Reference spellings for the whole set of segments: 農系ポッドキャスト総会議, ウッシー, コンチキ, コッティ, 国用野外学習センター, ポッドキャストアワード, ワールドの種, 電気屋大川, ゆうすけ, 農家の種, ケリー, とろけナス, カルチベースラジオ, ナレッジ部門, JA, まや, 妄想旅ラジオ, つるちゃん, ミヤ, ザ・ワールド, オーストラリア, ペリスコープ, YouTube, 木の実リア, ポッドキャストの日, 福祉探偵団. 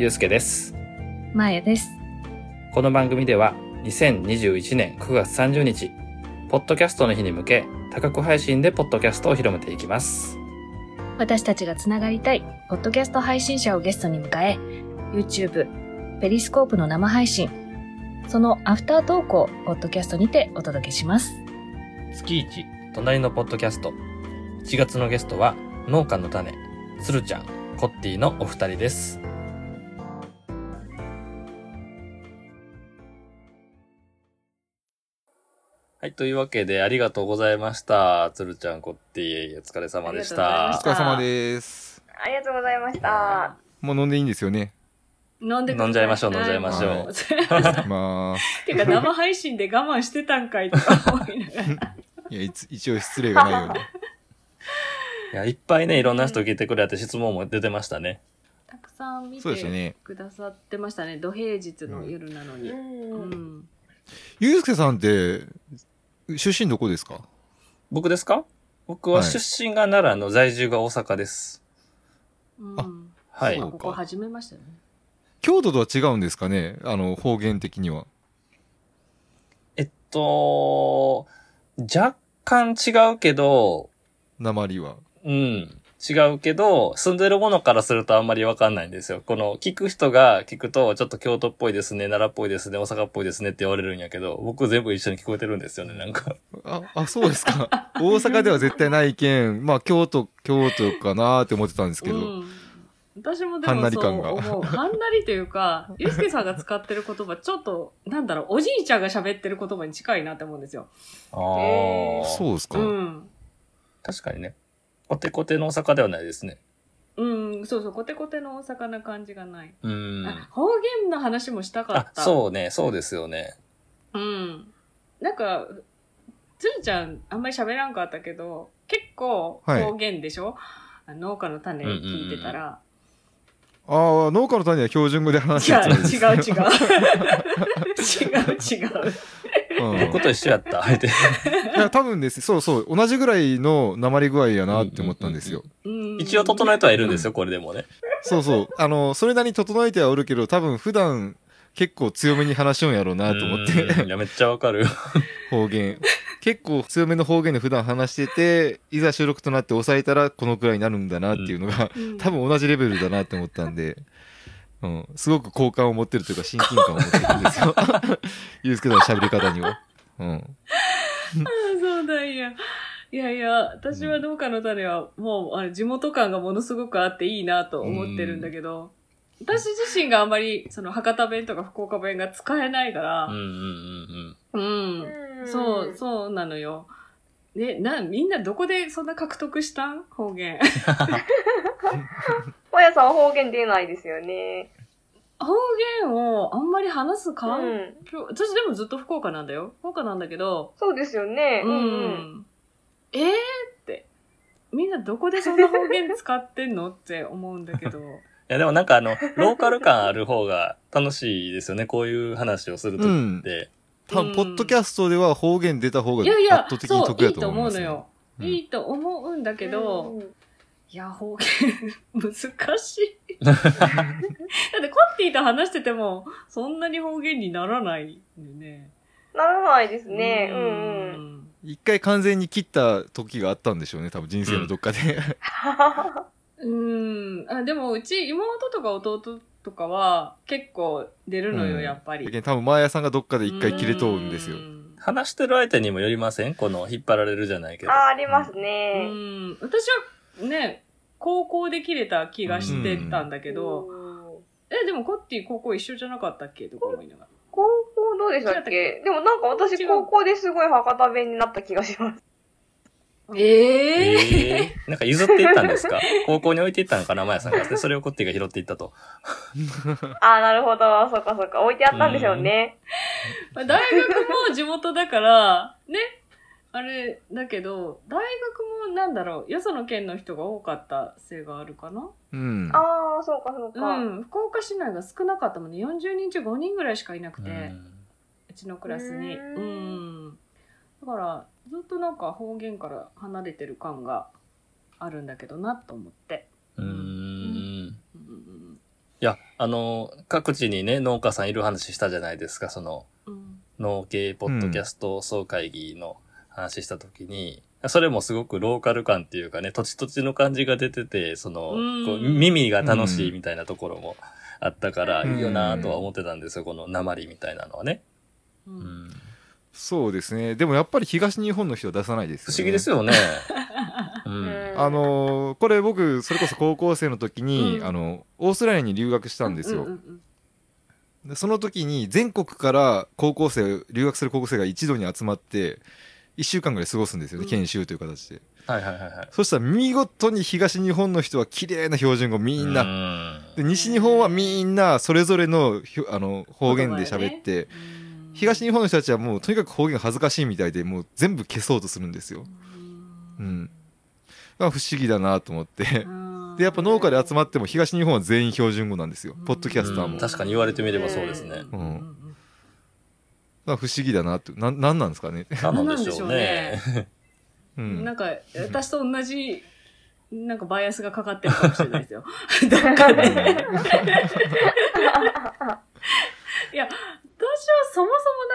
ゆうすけです。まやです。この番組では2021年9月30日ポッドキャストの日に向け多角配信でポッドキャストを広めていきます。私たちがつながりたいポッドキャスト配信者をゲストに迎え YouTube、ペリスコープの生配信、そのアフタートークをポッドキャストにてお届けします。月1隣のポッドキャスト、1月のゲストは農家の種、つるちゃん、コッティのお二人です。はい、というわけでありがとうございました。つるちゃん、こってぃ、お疲れ様でした。お疲れ様です。ありがとうございました。もう飲んでいいんですよね。飲んじゃいましょう、飲んじゃいましょう。てか、生配信で我慢してたんかいとか思いながら。いや、一応失礼がないように。いや、いっぱいね、いろんな人聞いてくれて質問も出てましたね。たくさん見てくださってましたね。土平日の夜なのに。うん。ゆうすけさんって、出身どこですか？僕ですか？僕は出身が奈良の在住が大阪です。はい、はい。ここ始めましたよね。京都とは違うんですかね？方言的には。若干違うけど。訛は。うん。違うけど、住んでるものからするとあんまりわかんないんですよ。この、聞く人が聞くと、ちょっと京都っぽいですね、奈良っぽいですね、大阪っぽいですねって言われるんやけど、僕全部一緒に聞こえてるんですよね、なんか。あ、そうですか。大阪では絶対ない件、まあ、京都かなーって思ってたんですけど。うん、私もでもそう思う。はんなりというか、ゆうすけさんが使ってる言葉、ちょっと、なんだろう、おじいちゃんが喋ってる言葉に近いなって思うんですよ。ああ、そうですか。うん。確かにね。コテコテの大阪ではないですね。うん、そうそう、コテコテの大阪な感じがない。方言の話もしたかった。そうね、そうですよね。うん。なんか、つるちゃんあんまり喋らんかったけど、結構方言でしょ、はい、農家の種聞いてたら。ああ、農家の種は標準語で話してたんです。違う違う。違う違う。僕と一緒やった。いや、多分です。そうそう。同じぐらいの訛具合やなって思ったんですよ。一応整えてはいるんですよ、これでもね。そうそう。それなりに整えてはおるけど、多分普段結構強めに話しようんやろうなと思って。いや、めっちゃわかる。方言。結構強めの方言で普段話してて、いざ収録となって抑えたらこのくらいになるんだなっていうのが、多分同じレベルだなって思ったんで。うん、すごく好感を持ってるというか親近感を持ってるんですよ。ゆうすけさんの喋り方には。うん。ああ、そうだいや。いやいや、私は農家の種はもう地元感がものすごくあっていいなと思ってるんだけど、私自身があんまりその博多弁とか福岡弁が使えないから、そうなのよ。ね、みんなどこでそんな獲得したん？方言。まやさんは方言出ないですよね。方言をあんまり話す環境、私でもずっと福岡なんだよ。福岡なんだけど。そうですよね。って。みんなどこでそんな方言使ってんのって思うんだけど。いやでもなんかローカル感ある方が楽しいですよね。こういう話をするときって。多分、ポッドキャストでは方言出た方が圧倒的に得だと思います、ね。いやいや、そう、いいと思うのよ。いいと思うんだけど、いや、方言、難しい。だって、コッティと話してても、そんなに方言にならないんでね。ならないですね。一回完全に切った時があったんでしょうね、多分人生のどっかで。あ、でも、うち妹とか弟とかは結構出るのよ、やっぱり。多分、マーヤさんがどっかで一回切れとうんですよ。話してる相手にもよりません？この、引っ張られるじゃないけど。あ、ありますね。私は、ね、高校で切れた気がしてたんだけど、でもコッティ高校一緒じゃなかったっけとか思いながら。高校どうでしたっけ？でもなんか私高校ですごい博多弁になった気がします。なんか譲っていったんですか？高校に置いていったのかな、まやさんが。で、それをコッティが拾っていったと。あ、なるほど。そっかそっか。置いてあったんでしょうね。大学も地元だから、ね。あれだけど大学もなんだろう、よその県の人が多かったせいがあるかな。ああ、そうかそうか。福岡市内が少なかったもんね。40人中5人ぐらいしかいなくて、うちのクラスに。だからずっとなんか方言から離れてる感があるんだけどなと思って。いや、各地にね、農家さんいる話したじゃないですか、その、うん、農系ポッドキャスト総会議の話したときに、うん、それもすごくローカル感っていうかね、土地土地の感じが出てて、その、こう耳が楽しいみたいなところもあったから、いいよなとは思ってたんですよ、この鉛みたいなのはね。うんうん、そうですね。でもやっぱり東日本の人は出さないですよね。不思議ですよね。うん、これ僕それこそ高校生の時に、うん、オーストラリアに留学したんですよ、うんうんうん、でその時に全国から留学する高校生が一度に集まって1週間ぐらい過ごすんですよね、うん、研修という形で、はいはいはいはい、そしたら見事に東日本の人は綺麗な標準語みんな、で西日本はみんなそれぞれの、方言で喋って、ね、東日本の人たちはもうとにかく方言恥ずかしいみたいでもう全部消そうとするんですよ。うん、うん不思議だなと思ってでやっぱ農家で集まっても東日本は全員標準語なんですよ、ポッドキャスターも、うん、確かに言われてみればそうですね、うん、不思議だなって なんですかね、何なんでしょうねうん、なんか私と同じなんかバイアスがかかってるかもしれないですよだからねいや私はそもそも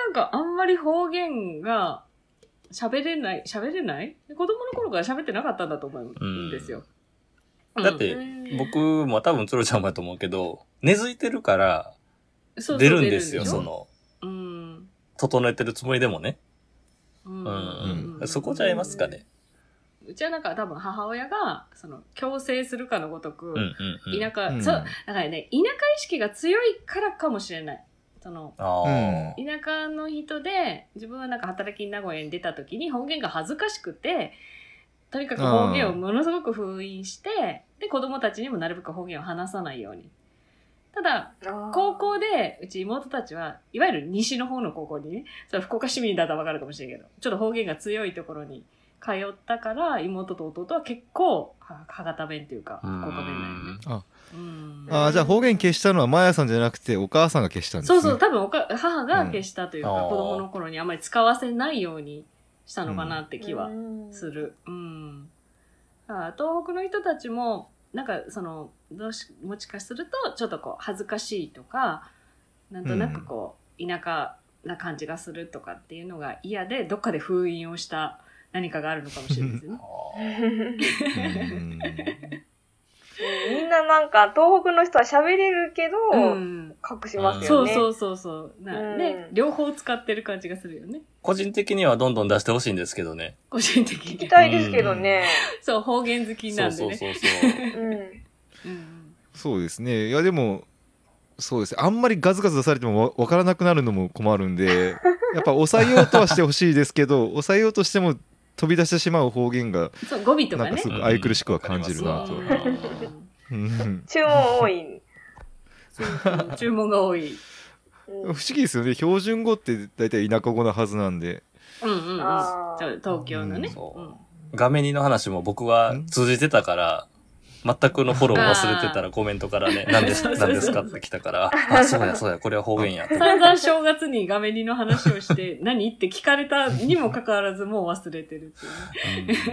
なんかあんまり方言が喋れない子供の頃から喋ってなかったんだと思うんですよ、うん、だって僕も多分つるちゃんもやと思うけど根付いてるから出るんですよ、その、うん、整えてるつもりでもね、うんうんうん、そこちゃいますかね、うちはなんか多分母親がその強制するかのごとく、うんうんうん、田舎、うん、そうだからね田舎意識が強いからかもしれない、その田舎の人で自分はなんか働き名古屋に出た時に方言が恥ずかしくてとにかく方言をものすごく封印してで子供たちにもなるべく方言を話さないように、ただ高校でうち妹たちはいわゆる西の方の高校にね、それ福岡市民だったら分かるかもしれないけどちょっと方言が強いところに通ったから妹と弟は結構歯固弁というか福岡弁だよね。うん、あじゃあ方言消したのはマヤさんじゃなくてお母さんが消したんですね。そうそう多分母が消したというか、うん、子供の頃にあまり使わせないようにしたのかなって気はする、うんうん、東北の人たちもなんかそのもしかするとちょっとこう恥ずかしいとかなんとなくこう、うん、田舎な感じがするとかっていうのが嫌でどっかで封印をした何かがあるのかもしれないですねみんななんか東北の人は喋れるけど、うん、隠しますよね。そうそうそうそう。なんで、うん、両方使ってる感じがするよね。個人的にはどんどん出してほしいんですけどね。個人的に聞きたいですけどね。うん、そう方言好きなんでね。そうそうそうそう。うん、そうですね。いやでもそうです。あんまりガツガツ出されてもわからなくなるのも困るんで、やっぱ抑えようとはしてほしいですけど、抑えようとしても。飛び出してしまう方言がそう語尾とかねなんかすごく愛くるしくは感じるなと、うん、注文多いそう注文が多い不思議ですよね、標準語って大体田舎語なはずなんで、うんうん、東京のね、うんそううん、画面にの話も僕は通じてたから全くのフォローを忘れてたらコメントからね何ですかって来たからあそうやこれは方言や散々正月に画面にの話をして何って聞かれたにもかかわらずもう忘れてる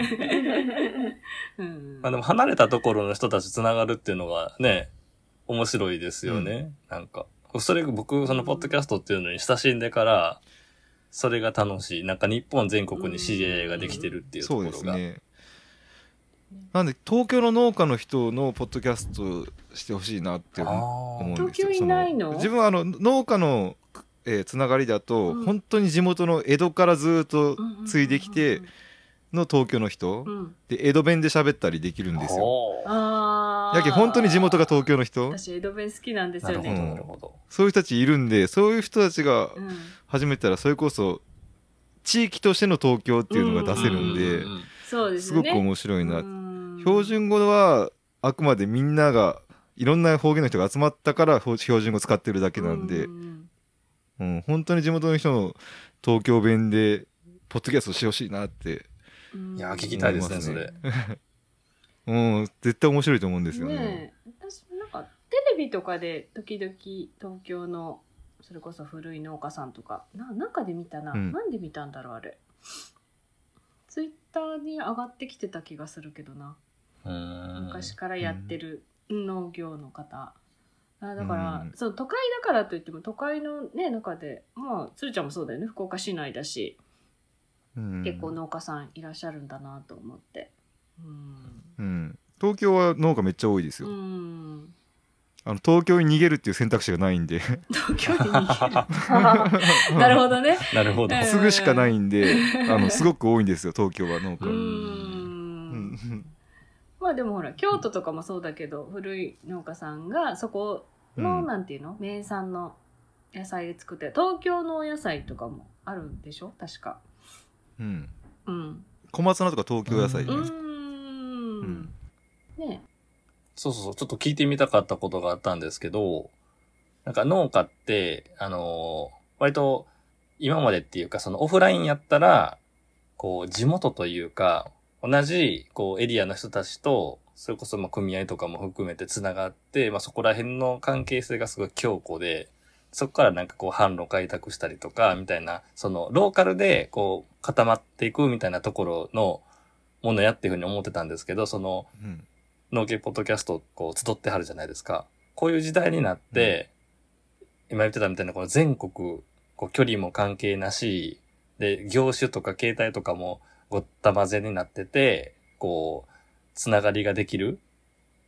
っていう、うんうんまあ、でも離れたところの人たちつながるっていうのがね面白いですよね、うん、なんかそれ僕そのポッドキャストっていうのに親しんでからそれが楽しいなんか日本全国に知り合いができてるっていうところが、うんうん、そうですねなんで東京の農家の人のポッドキャストしてほしいなって思うんですよ。東京いないの？自分は農家の、つながりだと、うん、本当に地元の江戸からずっと継いできての東京の人、うん、で江戸弁で喋ったりできるんですよ。あやけ本当に地元が東京の人。私江戸弁好きなんですよね。なるほど、うん、そういう人たちいるんでそういう人たちが始めたらそれこそ地域としての東京っていうのが出せるんで、うんうんそうですね、すごく面白いな、うん、標準語はあくまでみんながいろんな方言の人が集まったから標準語使ってるだけなんで、うんうん、本当に地元の人の東京弁でポッドキャストしてほしいなって、うん、いや聞きたいですねそれうん絶対面白いと思うんですよ ね私なんかテレビとかで時々東京のそれこそ古い農家さんとかなんかで見たな、うん、なんで見たんだろうあれツイッターに上がってきてた気がするけどな昔からやってる農業の方だから、うん、そう都会だからといっても都会の、ね、中でまあ鶴ちゃんもそうだよね、福岡市内だし、うん、結構農家さんいらっしゃるんだなと思って、うんうん、東京は農家めっちゃ多いですよ、うん、東京に逃げるっていう選択肢がないんで東京に逃げるなるほどねなるほど、すぐしかないんですごく多いんですよ東京は農家、うんまあでもほら京都とかもそうだけど、古い農家さんがそこの、うん、なんていうの名産の野菜で作って、東京のお野菜とかもあるんでしょ確か、うんうん、小松菜とか東京野菜じゃないですか、うんうんね、そうそうそう、ちょっと聞いてみたかったことがあったんですけど、なんか農家って割と今までっていうかそのオフラインやったらこう地元というか同じこうエリアの人たちとそれこそまあ組合とかも含めてつながって、まあ、そこら辺の関係性がすごい強固で、そこからなんかこう販路開拓したりとかみたいな、そのローカルでこう固まっていくみたいなところのものやっていうふうに思ってたんですけど、その農系ポッドキャストこう集ってはるじゃないですか。こういう時代になって、うん、今言ってたみたいなこの全国こう距離も関係なしで業種とか形態とかもごった混ぜになってて、こうつながりができる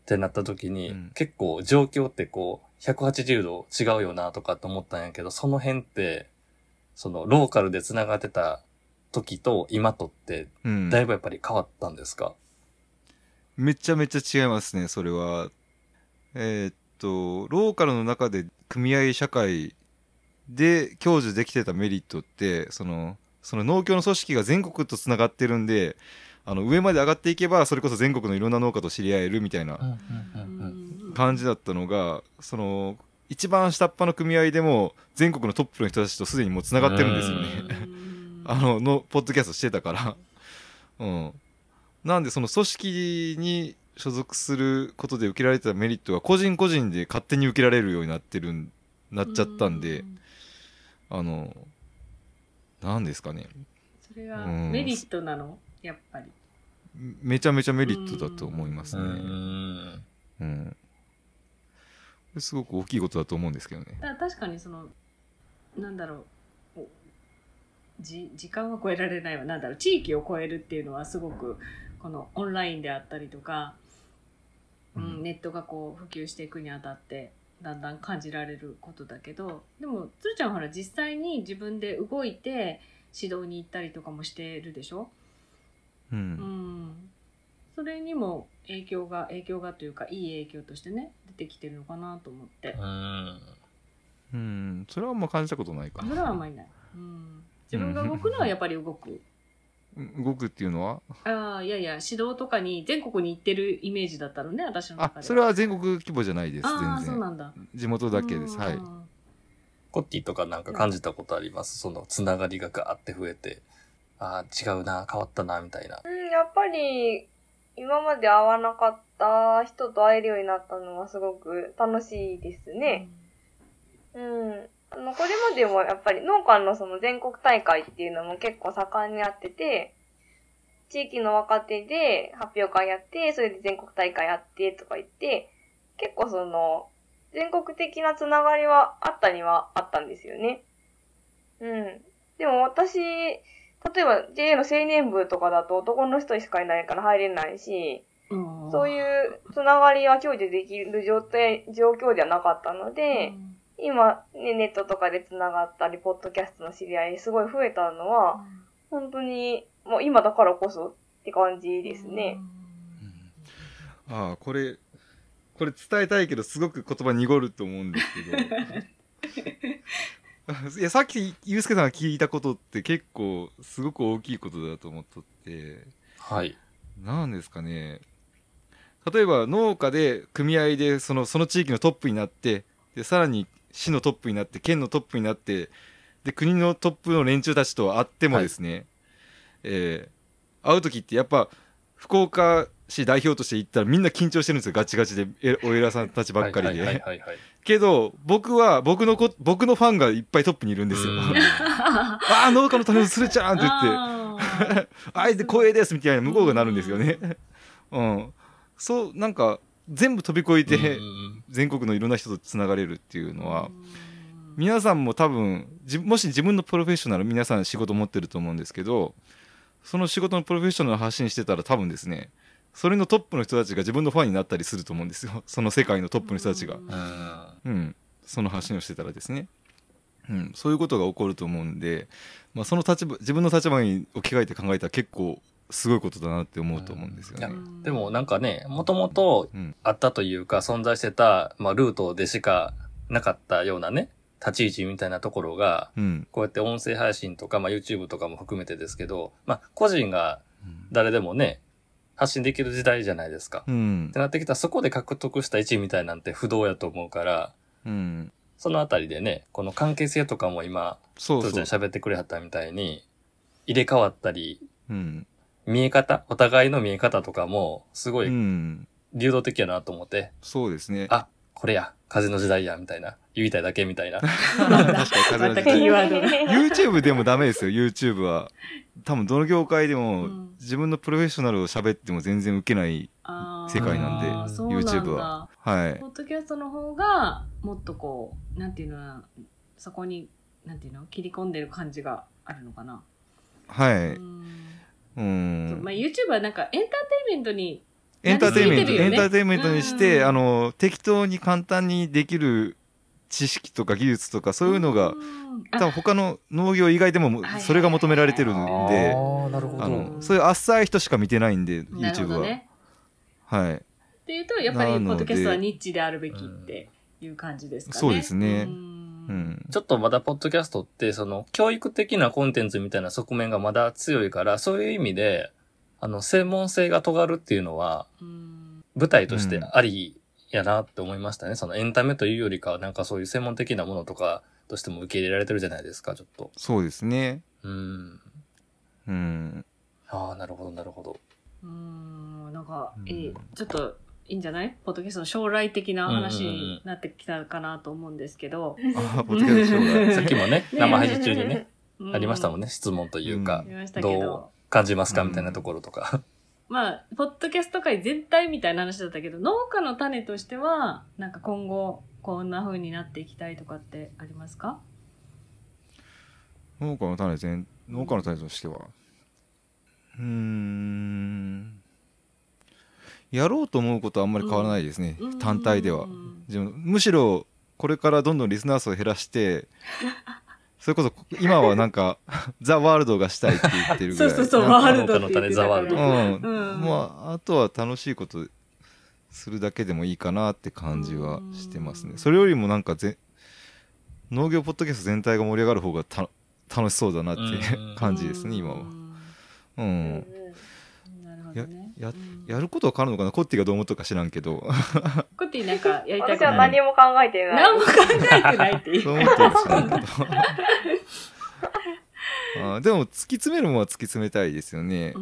ってなった時に、うん、結構状況ってこう180度違うよなとかと思ったんやけど、その辺ってそのローカルでつながってた時と今とってだいぶやっぱり変わったんですか？うん、めちゃめちゃ違いますね。それはローカルの中で組合社会で享受できてたメリットって、その農協の組織が全国とつながってるんで、上まで上がっていけばそれこそ全国のいろんな農家と知り合えるみたいな感じだったのが、その一番下っ端の組合でも全国のトップの人たちとすでにもうつながってるんですよねのポッドキャストしてたからうん、なんでその組織に所属することで受けられてたメリットが個人個人で勝手に受けられるようになっちゃったんで、なんですかね、それがメリットなの？やっぱりめちゃめちゃメリットだと思いますね。うん、すごく大きいことだと思うんですけどね。確かにそのなんだろう、時間は超えられないわ、なんだろう、地域を超えるっていうのはすごくこのオンラインであったりとか、うん、ネットがこう普及していくにあたってだんだん感じられることだけど、でもつるちゃんはほら実際に自分で動いて指導に行ったりとかもしてるでしょ。うん、うん、それにも影響がというかいい影響としてね出てきてるのかなと思って、うん、それはあんま感じたことないかな。それはあんまりない、うん、自分が動くのはやっぱり動くっていうのはいや指導とかに全国に行ってるイメージだったのね、私の中では。それは全国規模じゃないです。全然。そうなんだ。地元だけです。はい。コッティとかなんか感じたことあります？そのつながりがガーって増えて、あー違うな、変わったなみたいな。うん、やっぱり今まで会わなかった人と会えるようになったのはすごく楽しいですね。うん。これまでもやっぱり農家のその全国大会っていうのも結構盛んにあってて、地域の若手で発表会やって、それで全国大会やってとか言って、結構その全国的なつながりはあったにはあったんですよね。うん。でも私、例えば JA の青年部とかだと男の人しかいないから入れないし、そういうつながりは享受できる状況ではなかったので、今、ね、ネットとかでつながったりポッドキャストの知り合いすごい増えたのは、うん、本当にもう今だからこそって感じですね、うん、ああ、これ伝えたいけどすごく言葉濁ると思うんですけどいや、さっきゆうすけさんが聞いたことって結構すごく大きいことだと思っとって、はい、なんですかね、例えば農家で組合でその地域のトップになって、でさらに市のトップになって、県のトップになって、で国のトップの連中たちと会ってもですね、はい、会う時ってやっぱ福岡市代表として行ったらみんな緊張してるんですよ、ガチガチでお偉さんたちばっかりでけど僕のファンがいっぱいトップにいるんですよあ、農家の種をするちゃんって言ってあえて光栄ですみたいな向こうがなるんですよねうん、そう、なんか全部飛び越えて全国のいろんな人とつながれるっていうのは、皆さんも多分もし自分のプロフェッショナル、皆さん仕事持ってると思うんですけど、その仕事のプロフェッショナルを発信してたら多分ですね、それのトップの人たちが自分のファンになったりすると思うんですよ。その世界のトップの人たちが、うん、その発信をしてたらですね、うん、そういうことが起こると思うんで、まあ、その立場、自分の立場に置き換えて考えたら結構すごいことだなって思うと思うんですよね。でもなんかね、もともとあったというか存在してた、まあ、ルートでしかなかったようなね立ち位置みたいなところが、うん、こうやって音声配信とか、まあ、YouTube とかも含めてですけど、まあ、個人が誰でもね、うん、発信できる時代じゃないですか、うん、ってなってきたら、そこで獲得した位置みたいなんて不動やと思うから、うん、そのあたりでね、この関係性とかも今トゥルちゃん喋ってくれはったみたいに入れ替わったり、うん、見え方、お互いの見え方とかもすごい流動的やなと思って、うん、そうですね、あ、これや風の時代やみたいな、言いたいだけみたいな。確かに風の時代。YouTube でもダメですよ。YouTube は多分どの業界でも自分のプロフェッショナルを喋っても全然ウケない世界なんで、YouTube は。はい。ポッドキャストの方がもっとこうなんていうの、そこになんていうの切り込んでる感じがあるのかな。はい。まあ YouTube はなんかエンターテインメントに。エンターテインメントにして、うん、適当に簡単にできる知識とか技術とかそういうのが、多分他の農業以外でもそれが求められてるんで、そういう浅い人しか見てないんで YouTube は、ね、はい。っていうとやっぱりポッドキャストはニッチであるべきっていう感じですかね。そうですね。うん、ちょっとまだポッドキャストってその教育的なコンテンツみたいな側面がまだ強いから、そういう意味で。専門性が尖るっていうのは、舞台としてありやなって思いましたね。そのエンタメというよりかは、なんかそういう専門的なものとかとしても受け入れられてるじゃないですか、ちょっと。そうですね。ああ、なるほど、なるほど。なんか、ちょっといいんじゃない？ポッドキャストの将来的な話になってきたかなと思うんですけど。ポッドキャストの将来。さっきもね、生配信中にね、ありましたもんね、質問というか。どう感じますかみたいなところとか、まあポッドキャスト界全体みたいな話だったけど、農家の種としてはなんか今後こんな風になっていきたいとかってありますか？農家の種としては、やろうと思うことはあんまり変わらないですね、単体では。むしろこれからどんどんリスナー数を減らしてそれこそ今はなんかザ・ワールドがしたいって言ってるぐらい。そうワールドの種、ザ・ワールド。まああとは楽しいことするだけでもいいかなって感じはしてますね。それよりもなんか農業ポッドキャスト全体が盛り上がる方が楽しそうだなって感じですね、今は。なるほどね。やることは変わるのかな。コッティがどう思うとか知らんけど。コッティなんかやりたいこと。私は何も考えてない。何も考えてないって言う。そう思ってるしな。でも突き詰めるものは突き詰めたいですよね。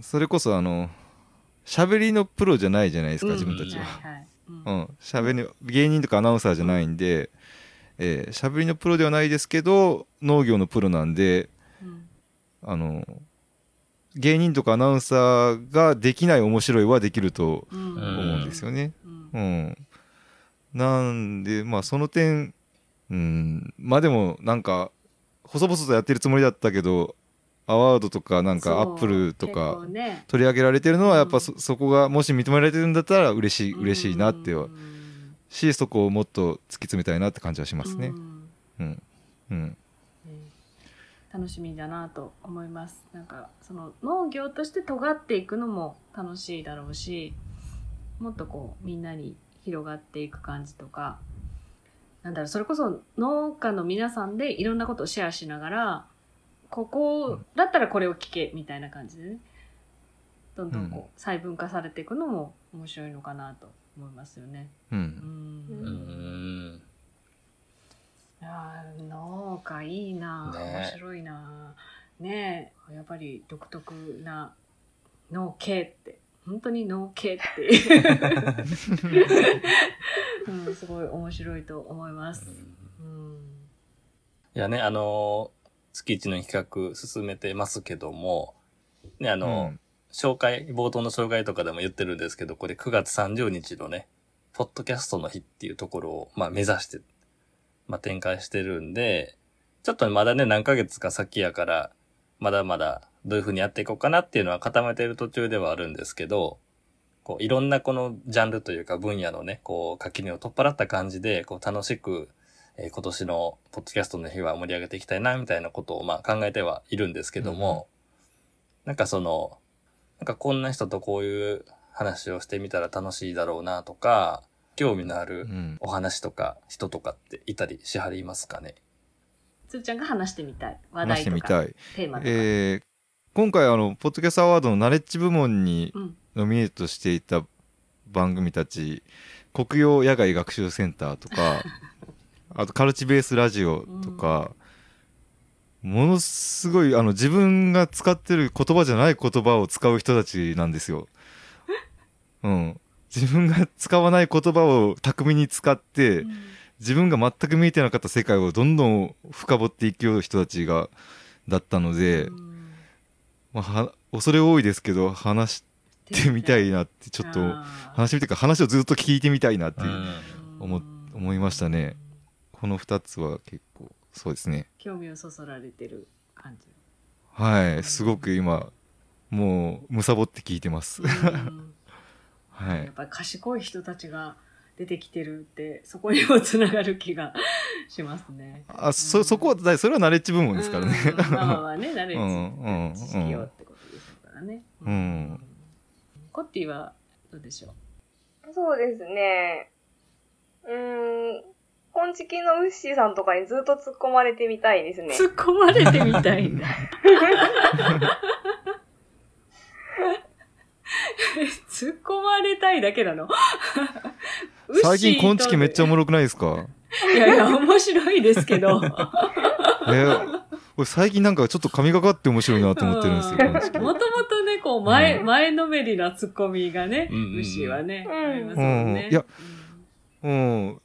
それこそ喋りのプロじゃないじゃないですか、自分たちは。芸人とかアナウンサーじゃないんで、喋りのプロではないですけど農業のプロなんで、芸人とかアナウンサーができない面白いはできると思うんですよね。なんでまあその点、まあでもなんか細々とやってるつもりだったけど、アワードとかなんかアップルとか取り上げられてるのはやっぱ そこがもし認められてるんだったら嬉しいなってはし、そこをもっと突き詰めたいなって感じはしますね。楽しみだなと思います。なんかその農業として尖っていくのも楽しいだろうし、もっとこうみんなに広がっていく感じとか、なんだろう、それこそ農家の皆さんでいろんなことをシェアしながら、ここだったらこれを聞けみたいな感じでね、どんどんこう細分化されていくのも面白いのかなと思いますよね。農家いいな、面白いな、ねえ、やっぱり独特な農系って本当に農系って、すごい面白いと思います。いやね、月一の企画進めてますけどもね、紹介、冒頭の紹介とかでも言ってるんですけど、これ9月30日のね、ポッドキャストの日っていうところを、目指して、展開してるんで、ちょっとまだね、何ヶ月か先やから、まだまだどういう風にやっていこうかなっていうのは固めている途中ではあるんですけど、こういろんなこのジャンルというか分野のね、こう垣根を取っ払った感じで、こう楽しく、今年のポッドキャストの日は盛り上げていきたいなみたいなことを考えてはいるんですけども、こんな人とこういう話をしてみたら楽しいだろうなとか、興味のあるお話とか人とかっていたりしはりますかね。つーちゃんが話してみたい話題とかテーマとか、今回ポッドキャストアワードのナレッジ部門にノミネートしていた番組たち、国用野外学習センターとかあとカルチベースラジオとか、ものすごい自分が使ってる言葉じゃない言葉を使う人たちなんですよ。うん、自分が使わない言葉を巧みに使って、自分が全く見えてなかった世界をどんどん深掘っていくような人たちがだったので、恐れ多いですけど話してみたいなって、ちょっと話をずっと聞いてみたいなって思いましたね。この2つは結構そうですね、興味をそそられてる感じ。はい、すごく今もうむさぼって聞いてますはい、やっぱり賢い人たちが出てきてるって、そこにもつながる気がしますね。そこはそれはナレッジ部門ですからね。まあねナレッジ知識をってことですからね。コッティはどうでしょう。そうですね、コンチキのウッシーさんとかにずっと突っ込まれてみたいですね。突っ込まれてみたいな突っ込まれたいだけなの最近コンチキめっちゃおもろくないですかいや面白いですけど俺最近なんかちょっと神がかって面白いなと思ってるんですよ。もともとね、こう前のめりなツッコミがね、ウッシーはね、ありますもんね。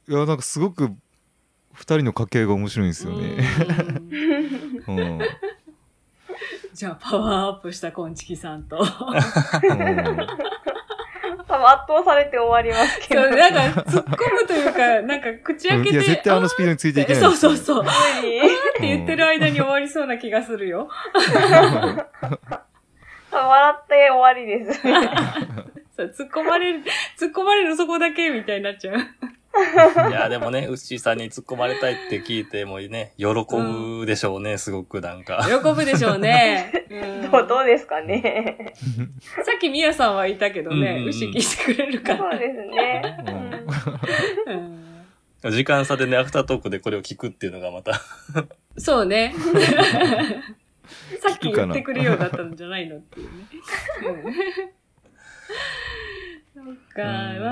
いやなんかすごく二人の掛け合いが面白いんですよねじゃあパワーアップしたコンチキさんと多分圧倒されて終わりますけど、なんか突っ込むというか、なんか口開けて、いや絶対スピードについていけない。そうって言ってる間に終わりそうな気がするよ笑って終わりです突っ込まれるそこだけみたいになっちゃういやでもね、ウッシーさんに突っ込まれたいって聞いてもね、喜ぶでしょうね、すごくなんか喜ぶでしょうねどうですかねさっきミヤさんはいたけどね、ウッシー聞いてくれるから。そうですね時間差でね、アフタートークでこれを聞くっていうのがまたそうねさっき言ってくるようだったんじゃないのっていうねそうか、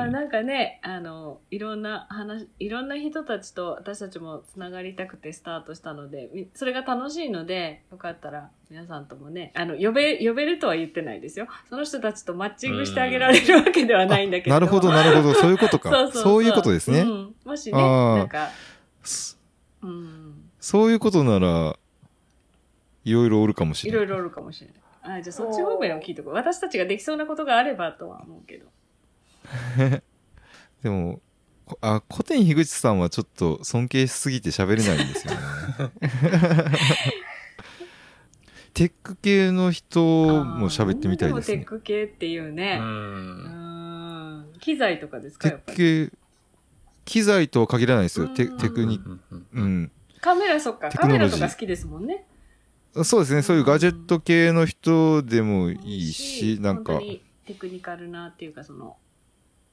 なんかね、いろんな人たちと私たちもつながりたくてスタートしたので、それが楽しいので、よかったら皆さんともね、呼べるとは言ってないですよ。その人たちとマッチングしてあげられるわけではないんだけど。なるほど、そういうことか。そういうことですね。もしね、なんか、そういうことなら、いろいろおるかもしれない。あ、じゃあそっち方面を聞いておこう。私たちができそうなことがあればとは思うけどでも古典樋口さんはちょっと尊敬しすぎて喋れないんですよねテック系の人も喋ってみたいですね。でもテック系っていうね、機材とかですか。やっぱり機材とは限らないですよ。テクニック、カメラとか好きですもんね。そうですね、そういうガジェット系の人でもいいし、なんか本当にテクニカルなっていうか、その、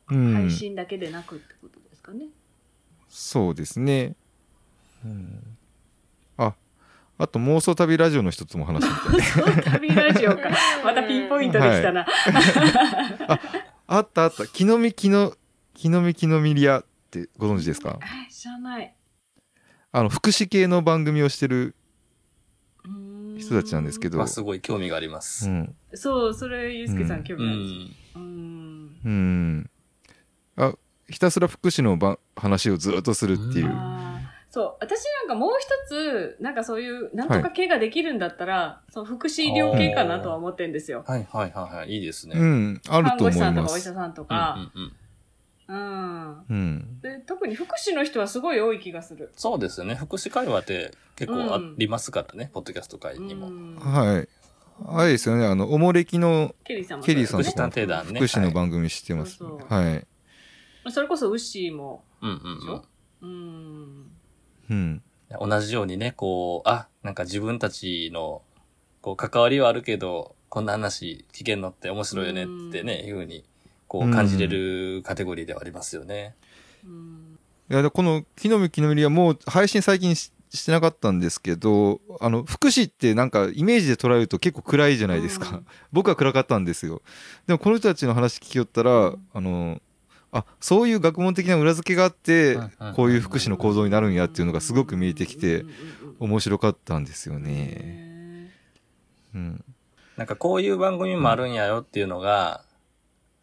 配信だけでなくってことですかね。そうですね、あと妄想旅ラジオの人とも話してみたい。妄想旅ラジオかまたピンポイントできたな、あった木の実リアってご存知ですか。知らない。福祉系の番組をしてる人たちなんですけど、すごい興味があります。そう、それゆうすけさん興味あります。ひたすら福祉の話をずっとするっていう。そう、私なんかもう一つ、なんかそういう、なんとか系ができるんだったら、はい、その福祉医療系かなとは思ってるんですよ。はいはいはいはい、いいですね。うん、あると思います。看護師さんとかお医者さんとか。うん、で。特に福祉の人はすごい多い気がする。そうですね、福祉会話って結構ありますからね、うん、ポッドキャスト会にも。うん、はい。あれですよね、おもれきのケリーさんとか、ね、福祉探偵団ね。福祉の番組知ってます、ね。はい、そうそう。それこそウッシーも。うん、同じようにね、こう、あ、なんか自分たちのこう関わりはあるけど、こんな話聞けんのって面白いよねってね、いうふうにこう感じれるカテゴリーではありますよね。うん、いや、この木の実木の実はもう配信最近してなかったんですけど、福祉ってなんかイメージで捉えると結構暗いじゃないですか。僕は暗かったんですよ。でもこの人たちの話聞きよったら、あ、そういう学問的な裏付けがあってこういう福祉の構造になるんやっていうのがすごく見えてきて面白かったんですよね。うん、なんかこういう番組もあるんやよっていうのが、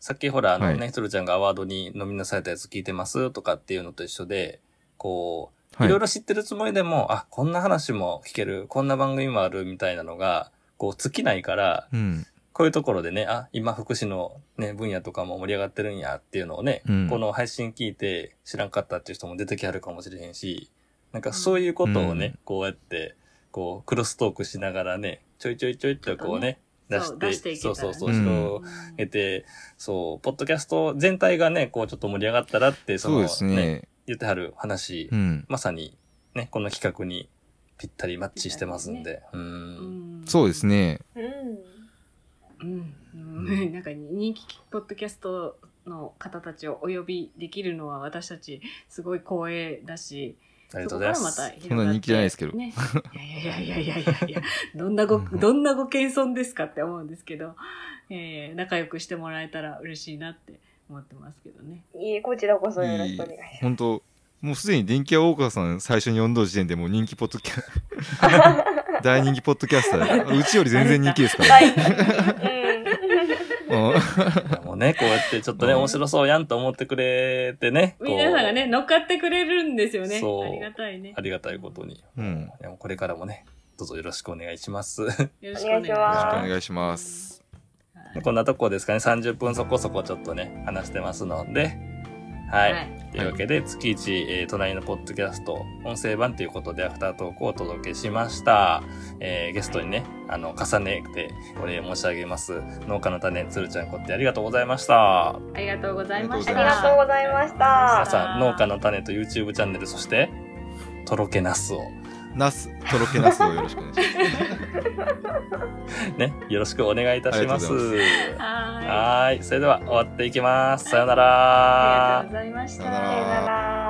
さっきほらね、ひとるちゃんがアワードにノミネートされたやつ聞いてますとかっていうのと一緒で、こういろいろ知ってるつもりでも、はい、あ、こんな話も聞ける、こんな番組もあるみたいなのがこう尽きないから、うん、こういうところでね、あ、今福祉のね、分野とかも盛り上がってるんやっていうのをね、うん、この配信聞いて知らんかったっていう人も出てきはるかもしれへんし、なんかそういうことをね、うん、こうやって、こう、クロストークしながらね、ちょいちょいちょいとこうね、出していけたら、そうそうそう、広げて、そう、ポッドキャスト全体がね、こうちょっと盛り上がったらって、その、ね、そうですね、言ってはる話、うん、まさにね、この企画にぴったりマッチしてますんで、そうですね。うん、なんか人気ポッドキャストの方たちをお呼びできるのは私たちすごい光栄だし、ありがとうございます。そんな人気じゃないですけど、ね、いやどんなご謙遜ですかって思うんですけど、仲良くしてもらえたら嬉しいなって思ってますけどね。いい、こちらこそよろしくお願いします。本当もうすでに電気屋大川さん最初に呼んだ時点でもう人気ポッドキャスト大人気ポッドキャスター、うちより全然人気ですから、ね。はいもうね、こうやってちょっとね、面白そうやんと思ってくれてね、皆さんがね、乗っかってくれるんですよね。ありがたいね、ありがたいことに、うん、でもこれからもね、どうぞよろしくお願いします。よろしくお願いします。こんなとこですかね、30分そこそこちょっとね話してますので、はい、はい、というわけで月一、隣のポッドキャスト音声版ということでアフタートークをお届けしました。ゲストにね、重ねてお礼申し上げます。農家の種、つるちゃんこってありがとうございました。ありがとうございました。ありがとうございました。皆さん、農家の種と YouTube チャンネル、そしてとろけナスをとろけナスをよろしくお願いしますね、よろしくお願いいたします。はい、それでは終わっていきます。さよなら。ありがとうございました。さよなら。